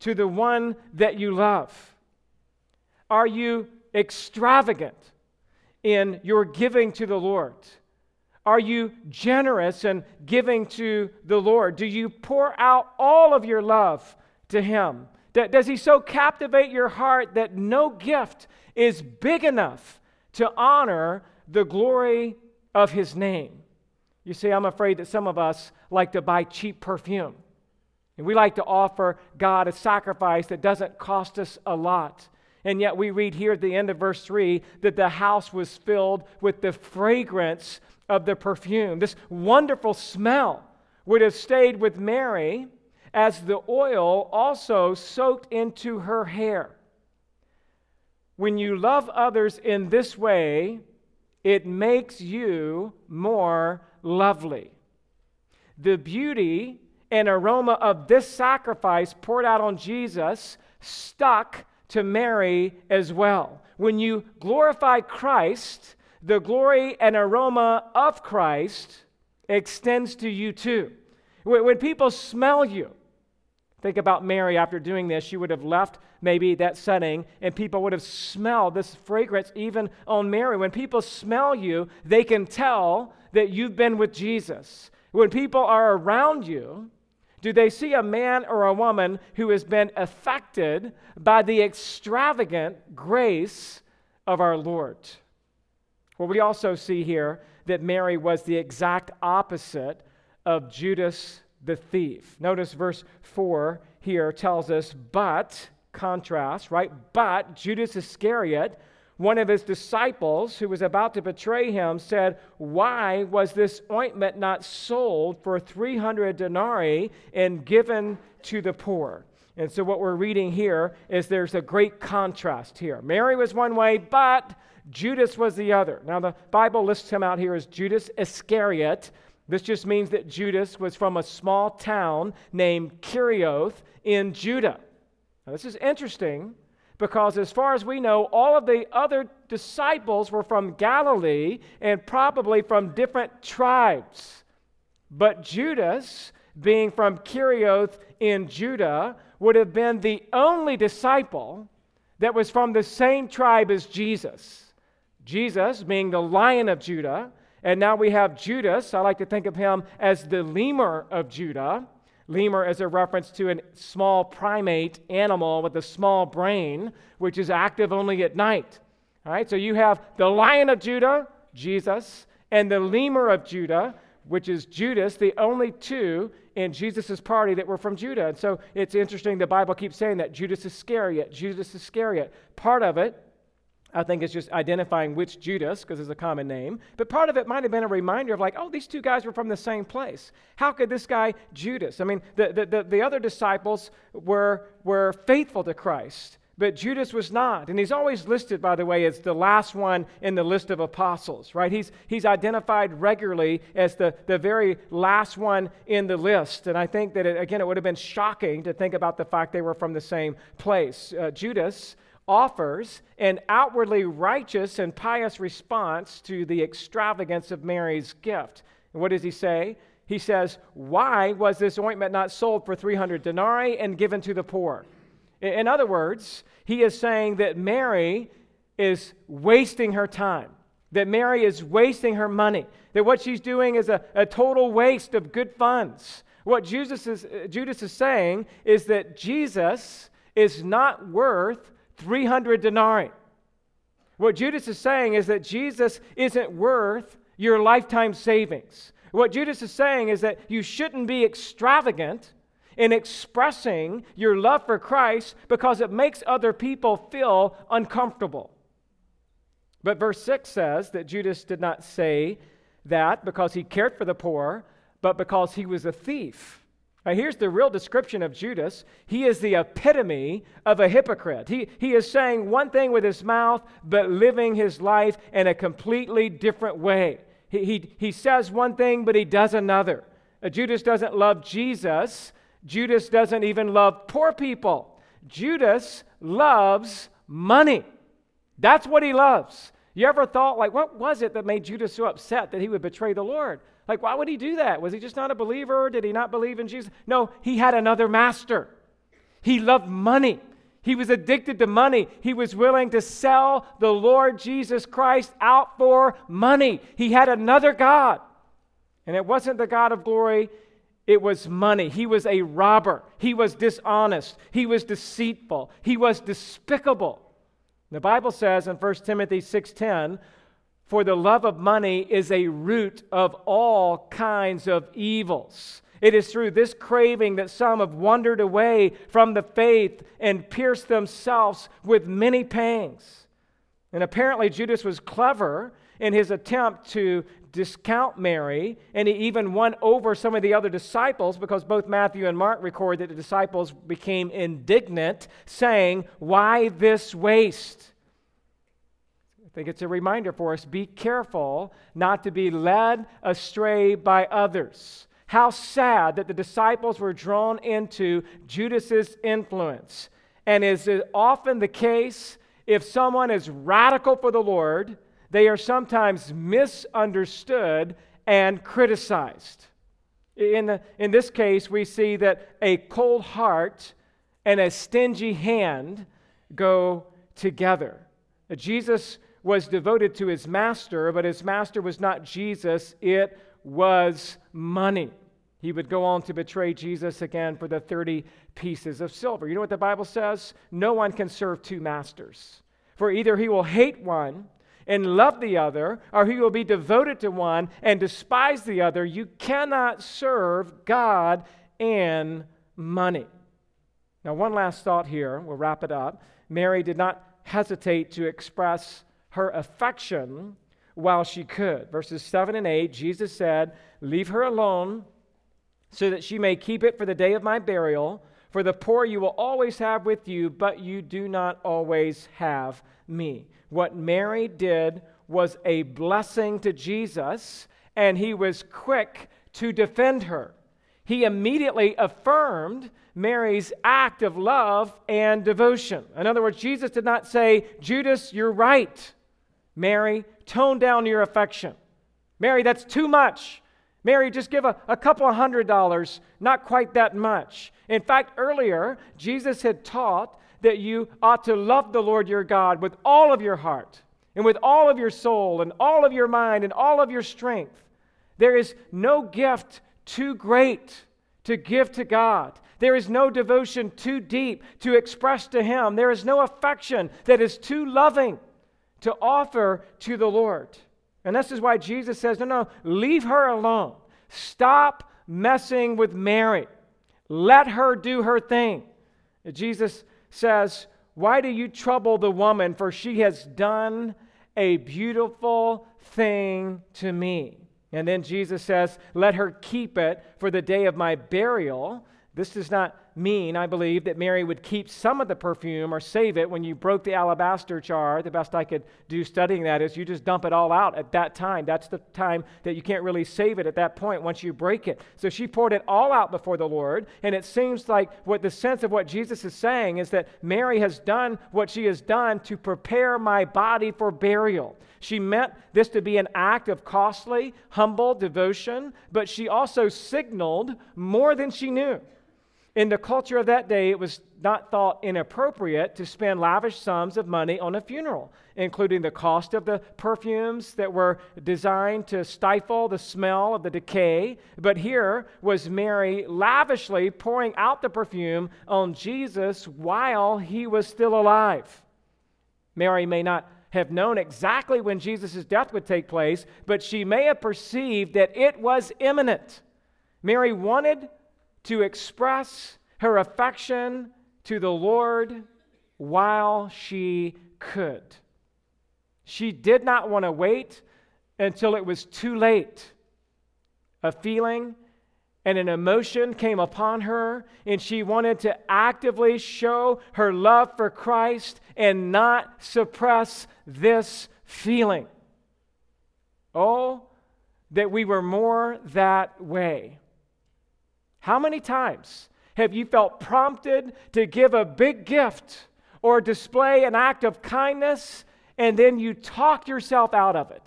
to the one that you love. Are you extravagant in your giving to the Lord? Are you generous in giving to the Lord? Do you pour out all of your love to him? Does he so captivate your heart that no gift is big enough to honor the glory of his name? You see, I'm afraid that some of us like to buy cheap perfume. And we like to offer God a sacrifice that doesn't cost us a lot. And yet we read here at the end of verse three that the house was filled with the fragrance of the perfume. This wonderful smell would have stayed with Mary as the oil also soaked into her hair. When you love others in this way, it makes you more lovely. The beauty and aroma of this sacrifice poured out on Jesus stuck to Mary as well. When you glorify Christ, the glory and aroma of Christ extends to you too. When people smell you, think about Mary after doing this. She would have left maybe that setting, and people would have smelled this fragrance even on Mary. When people smell you, they can tell that you've been with Jesus. When people are around you, do they see a man or a woman who has been affected by the extravagant grace of our Lord? Well, we also see here that Mary was the exact opposite of Judas the thief. Notice verse four here tells us, but, contrast, right? But Judas Iscariot, one of his disciples who was about to betray him, said, why was this ointment not sold for three hundred denarii and given to the poor? And so what we're reading here is there's a great contrast here. Mary was one way, but Judas was the other. Now the Bible lists him out here as Judas Iscariot. This just means that Judas was from a small town named Kyrioth in Judah. Now this is interesting, because as far as we know, all of the other disciples were from Galilee and probably from different tribes. But Judas, being from Kyrioth in Judah, would have been the only disciple that was from the same tribe as Jesus. Jesus being the Lion of Judah, and now we have Judas. I like to think of him as the lemur of Judah. Lemur is a reference to a small primate animal with a small brain, which is active only at night. All right, so you have the Lion of Judah, Jesus, and the lemur of Judah, which is Judas, the only two in Jesus' party that were from Judah. And so it's interesting the Bible keeps saying that, Judas Iscariot, Judas Iscariot. Part of it, I think, it's just identifying which Judas, because it's a common name. But part of it might have been a reminder of like, oh, these two guys were from the same place. How could this guy Judas? I mean, the the, the, the other disciples were, were faithful to Christ, but Judas was not. And he's always listed, by the way, as the last one in the list of apostles, right? He's, he's identified regularly as the, the very last one in the list. And I think that, it, again, it would have been shocking to think about the fact they were from the same place. Uh, Judas offers an outwardly righteous and pious response to the extravagance of Mary's gift. And what does he say? he says, why was this ointment not sold for three hundred denarii and given to the poor? In other words, he is saying that Mary is wasting her time, that Mary is wasting her money, that what she's doing is a, a total waste of good funds. What Jesus is, Judas is saying is that Jesus is not worth three hundred denarii. What Judas is saying is that Jesus isn't worth your lifetime savings. What Judas is saying is that you shouldn't be extravagant in expressing your love for Christ because it makes other people feel uncomfortable. But verse six says that Judas did not say that because he cared for the poor, but because he was a thief. Now, here's the real description of Judas. He is the epitome of a hypocrite. He, he is saying one thing with his mouth, but living his life in a completely different way. He, he, he says one thing, but he does another. Uh, Judas doesn't love Jesus. Judas doesn't even love poor people. Judas loves money. That's what he loves. You ever thought, like, what was it that made Judas so upset that he would betray the Lord? Like, why would he do that? Was he just not a believer? Did he not believe in Jesus? No, he had another master. He loved money. He was addicted to money. He was willing to sell the Lord Jesus Christ out for money. He had another God. And it wasn't the God of glory. It was money. He was a robber. He was dishonest. He was deceitful. He was despicable. The Bible says in First Timothy six ten, for the love of money is a root of all kinds of evils. It is through this craving that some have wandered away from the faith and pierced themselves with many pangs. And apparently Judas was clever in his attempt to discount Mary, and he even won over some of the other disciples, because both Matthew and Mark record that the disciples became indignant, saying, why this waste? I think it's a reminder for us, be careful not to be led astray by others. How sad that the disciples were drawn into Judas's influence. And is it often the case, if someone is radical for the Lord, they are sometimes misunderstood and criticized. In, the, in this case, we see that a cold heart and a stingy hand go together. Jesus was devoted to his master, but his master was not Jesus, it was money. He would go on to betray Jesus again for the thirty pieces of silver. You know what the Bible says? No one can serve two masters. For either he will hate one and love the other, or he will be devoted to one and despise the other. You cannot serve God and money. Now, one last thought here. We'll wrap it up. Mary did not hesitate to express her affection while she could. Verses seven and eight, Jesus said, leave her alone so that she may keep it for the day of my burial. For the poor you will always have with you, but you do not always have me. What Mary did was a blessing to Jesus, and he was quick to defend her. He immediately affirmed Mary's act of love and devotion. In other words, Jesus did not say, Judas, you're right. Mary, tone down your affection. Mary, that's too much. Mary, just give a, a couple hundred dollars, not quite that much. In fact, earlier, Jesus had taught that you ought to love the Lord your God with all of your heart and with all of your soul and all of your mind and all of your strength. There is no gift too great to give to God. There is no devotion too deep to express to Him. There is no affection that is too loving to offer to the Lord. And this is why Jesus says, no, no, leave her alone. Stop messing with Mary. Let her do her thing. Jesus says, why do you trouble the woman? For she has done a beautiful thing to me. And then Jesus says, let her keep it for the day of my burial. This does not mean, I believe, that Mary would keep some of the perfume or save it when you broke the alabaster jar. The best I could do studying that is you just dump it all out at that time. That's the time that you can't really save it at that point once you break it. So she poured it all out before the Lord, and it seems like what the sense of what Jesus is saying is that Mary has done what she has done to prepare my body for burial. She meant this to be an act of costly, humble devotion, but she also signaled more than she knew. In the culture of that day, it was not thought inappropriate to spend lavish sums of money on a funeral, including the cost of the perfumes that were designed to stifle the smell of the decay. But here was Mary lavishly pouring out the perfume on Jesus while he was still alive. Mary may not have known exactly when Jesus' death would take place, but she may have perceived that it was imminent. Mary wanted to express her affection to the Lord while she could. She did not want to wait until it was too late. A feeling and an emotion came upon her, and she wanted to actively show her love for Christ and not suppress this feeling. Oh, that we were more that way. How many times have you felt prompted to give a big gift or display an act of kindness, and then you talk yourself out of it?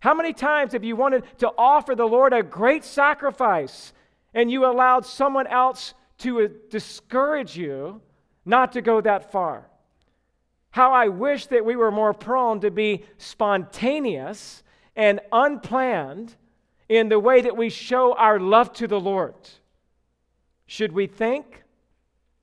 How many times have you wanted to offer the Lord a great sacrifice, and you allowed someone else to discourage you not to go that far? How I wish that we were more prone to be spontaneous and unplanned in the way that we show our love to the Lord. Should we think?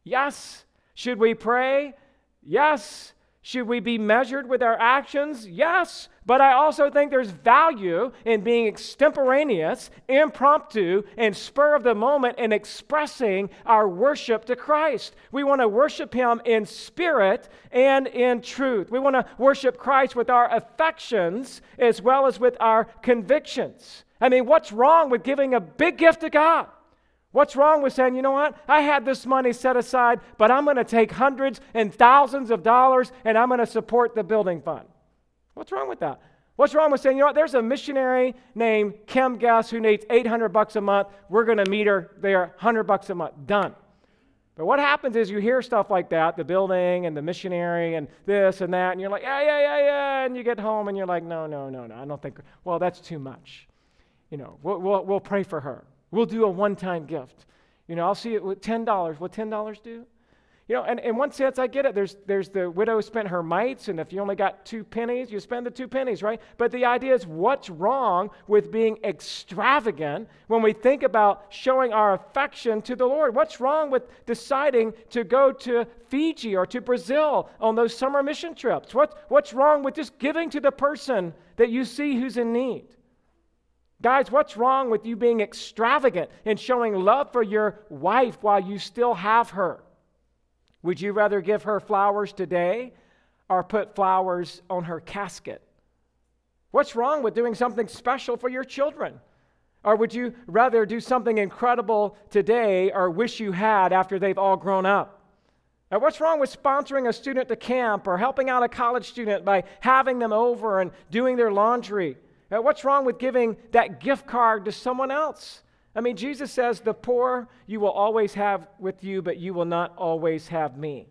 Yes. Should we pray? Yes. Should we be measured with our actions? Yes. But I also think there's value in being extemporaneous, impromptu, and spur of the moment in expressing our worship to Christ. We want to worship Him in spirit and in truth. We want to worship Christ with our affections as well as with our convictions. I mean, what's wrong with giving a big gift to God? What's wrong with saying, you know what, I had this money set aside, but I'm going to take hundreds and thousands of dollars and I'm going to support the building fund? What's wrong with that? What's wrong with saying, you know what, there's a missionary named Kim Guess who needs eight hundred bucks a month. We're going to meet her there, one hundred bucks a month. Done. But what happens is you hear stuff like that, the building and the missionary and this and that, and you're like, yeah, yeah, yeah, yeah, and you get home and you're like, no, no, no, no, I don't think, well, that's too much. You know, we'll, we'll, we'll pray for her. We'll do a one-time gift. You know, I'll see it with ten dollars. Will ten dollars do? You know, and in one sense, I get it. There's, there's the widow spent her mites, and if you only got two pennies, you spend the two pennies, right? But the idea is, what's wrong with being extravagant when we think about showing our affection to the Lord? What's wrong with deciding to go to Fiji or to Brazil on those summer mission trips? What, what's wrong with just giving to the person that you see who's in need? Guys, what's wrong with you being extravagant and showing love for your wife while you still have her? Would you rather give her flowers today or put flowers on her casket? What's wrong with doing something special for your children? Or would you rather do something incredible today or wish you had after they've all grown up? Now, what's wrong with sponsoring a student to camp or helping out a college student by having them over and doing their laundry? Now, what's wrong with giving that gift card to someone else? I mean, Jesus says, the poor you will always have with you, but you will not always have me.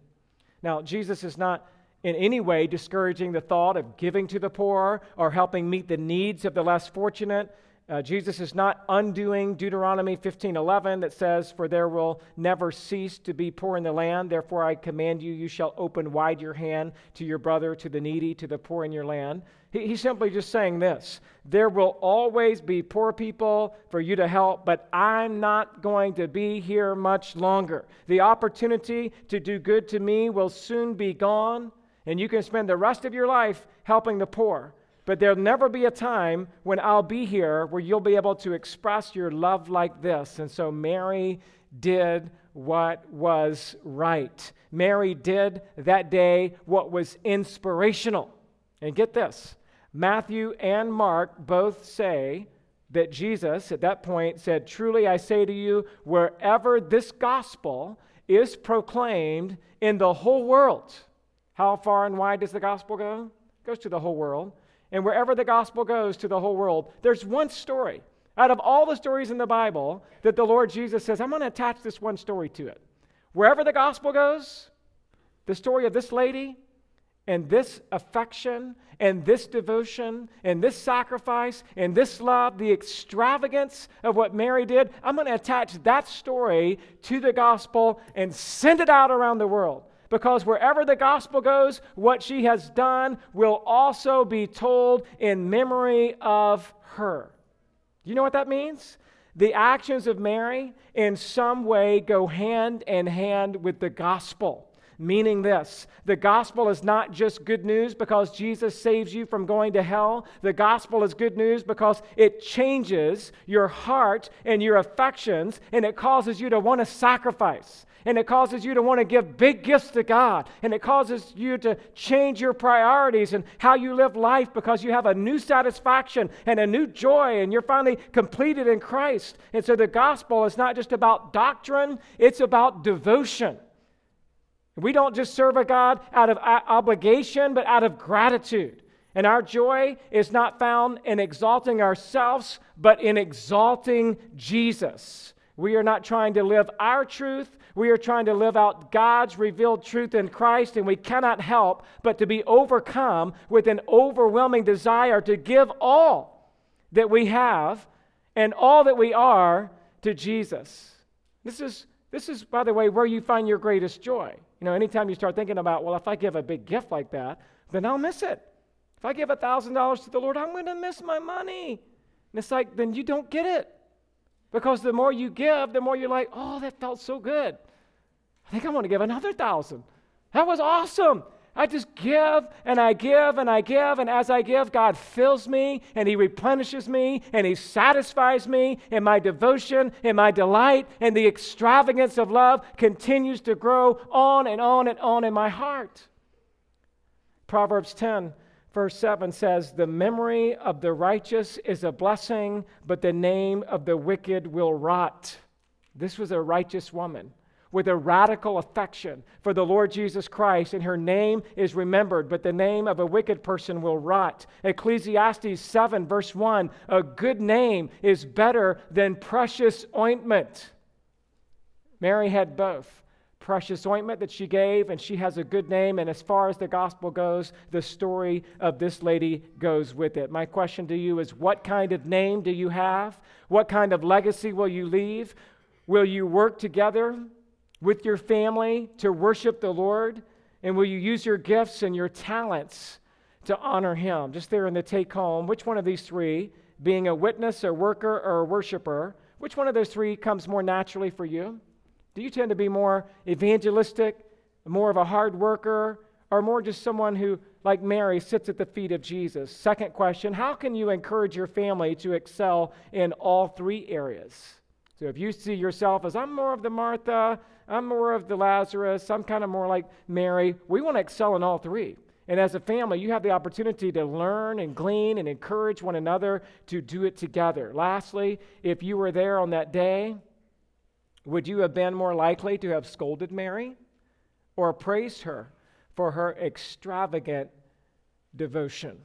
Now, Jesus is not in any way discouraging the thought of giving to the poor or helping meet the needs of the less fortunate. Uh, Jesus is not undoing Deuteronomy fifteen eleven that says, for there will never cease to be poor in the land. Therefore, I command you, you shall open wide your hand to your brother, to the needy, to the poor in your land. He's simply just saying this. There will always be poor people for you to help, but I'm not going to be here much longer. The opportunity to do good to me will soon be gone, and you can spend the rest of your life helping the poor. But there'll never be a time when I'll be here where you'll be able to express your love like this. And so Mary did what was right. Mary did that day what was inspirational. And get this. Matthew and Mark both say that Jesus at that point said, "Truly I say to you, wherever this gospel is proclaimed in the whole world," how far and wide does the gospel go? It goes to the whole world. And wherever the gospel goes to the whole world, there's one story out of all the stories in the Bible that the Lord Jesus says, "I'm going to attach this one story to it." Wherever the gospel goes, the story of this lady and this affection and this devotion and this sacrifice and this love, the extravagance of what Mary did, I'm going to attach that story to the gospel and send it out around the world. Because wherever the gospel goes, what she has done will also be told in memory of her. You know what that means? The actions of Mary in some way go hand in hand with the gospel. Meaning this, the gospel is not just good news because Jesus saves you from going to hell. The gospel is good news because it changes your heart and your affections, and it causes you to want to sacrifice, and it causes you to want to give big gifts to God, and it causes you to change your priorities and how you live life because you have a new satisfaction and a new joy, and you're finally completed in Christ. And so the gospel is not just about doctrine, it's about devotion. We don't just serve a God out of obligation, but out of gratitude. And our joy is not found in exalting ourselves, but in exalting Jesus. We are not trying to live our truth. We are trying to live out God's revealed truth in Christ, and we cannot help but to be overcome with an overwhelming desire to give all that we have and all that we are to Jesus. This is, this is, by the way, where you find your greatest joy. You know, anytime you start thinking about, well, if I give a big gift like that, then I'll miss it. If I give one thousand dollars to the Lord, I'm going to miss my money. And it's like, then you don't get it. Because the more you give, the more you're like, oh, that felt so good. I think I want to give another one thousand dollars. That was awesome. I just give and I give and I give, and as I give, God fills me and He replenishes me and He satisfies me, and my devotion and my delight and the extravagance of love continues to grow on and on and on in my heart. Proverbs ten, verse seven says, "The memory of the righteous is a blessing, but the name of the wicked will rot." This was a righteous woman with a radical affection for the Lord Jesus Christ, and her name is remembered, but the name of a wicked person will rot. Ecclesiastes seven, verse one, "A good name is better than precious ointment." Mary had both. Precious ointment that she gave, and she has a good name, and as far as the gospel goes, the story of this lady goes with it. My question to you is, what kind of name do you have? What kind of legacy will you leave? Will you work together with your family to worship the Lord? And will you use your gifts and your talents to honor Him? Just there in the take home, which one of these three, being a witness, a worker, or a worshiper, which one of those three comes more naturally for you? Do you tend to be more evangelistic, more of a hard worker, or more just someone who, like Mary, sits at the feet of Jesus? Second question, how can you encourage your family to excel in all three areas? So if you see yourself as, I'm more of the Martha, I'm more of the Lazarus, I'm kind of more like Mary, we want to excel in all three. And as a family, you have the opportunity to learn and glean and encourage one another to do it together. Lastly, if you were there on that day, would you have been more likely to have scolded Mary or praised her for her extravagant devotion?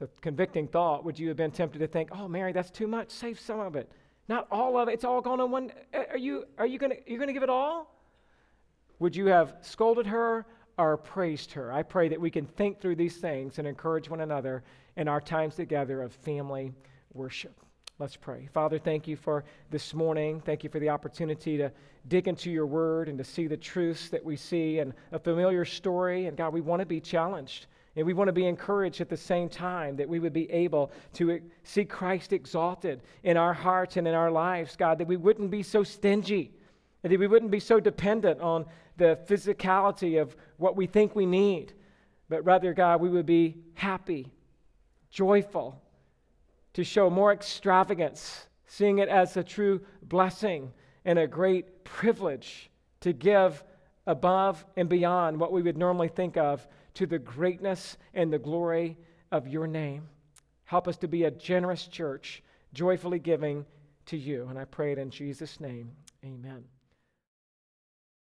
It's a convicting thought. Would you have been tempted to think, oh, Mary, that's too much. Save some of it. Not all of it. It's all gone on one. Are you, are you going to give it all? Would you have scolded her or praised her? I pray that we can think through these things and encourage one another in our times together of family worship. Let's pray. Father, thank you for this morning. Thank you for the opportunity to dig into your word and to see the truths that we see in a familiar story. And God, we want to be challenged. And we want to be encouraged at the same time, that we would be able to see Christ exalted in our hearts and in our lives, God, that we wouldn't be so stingy, and that we wouldn't be so dependent on the physicality of what we think we need, but rather, God, we would be happy, joyful, to show more extravagance, seeing it as a true blessing and a great privilege to give above and beyond what we would normally think of, to the greatness and the glory of your name. Help us to be a generous church joyfully giving to you. And I pray it in Jesus' name. Amen.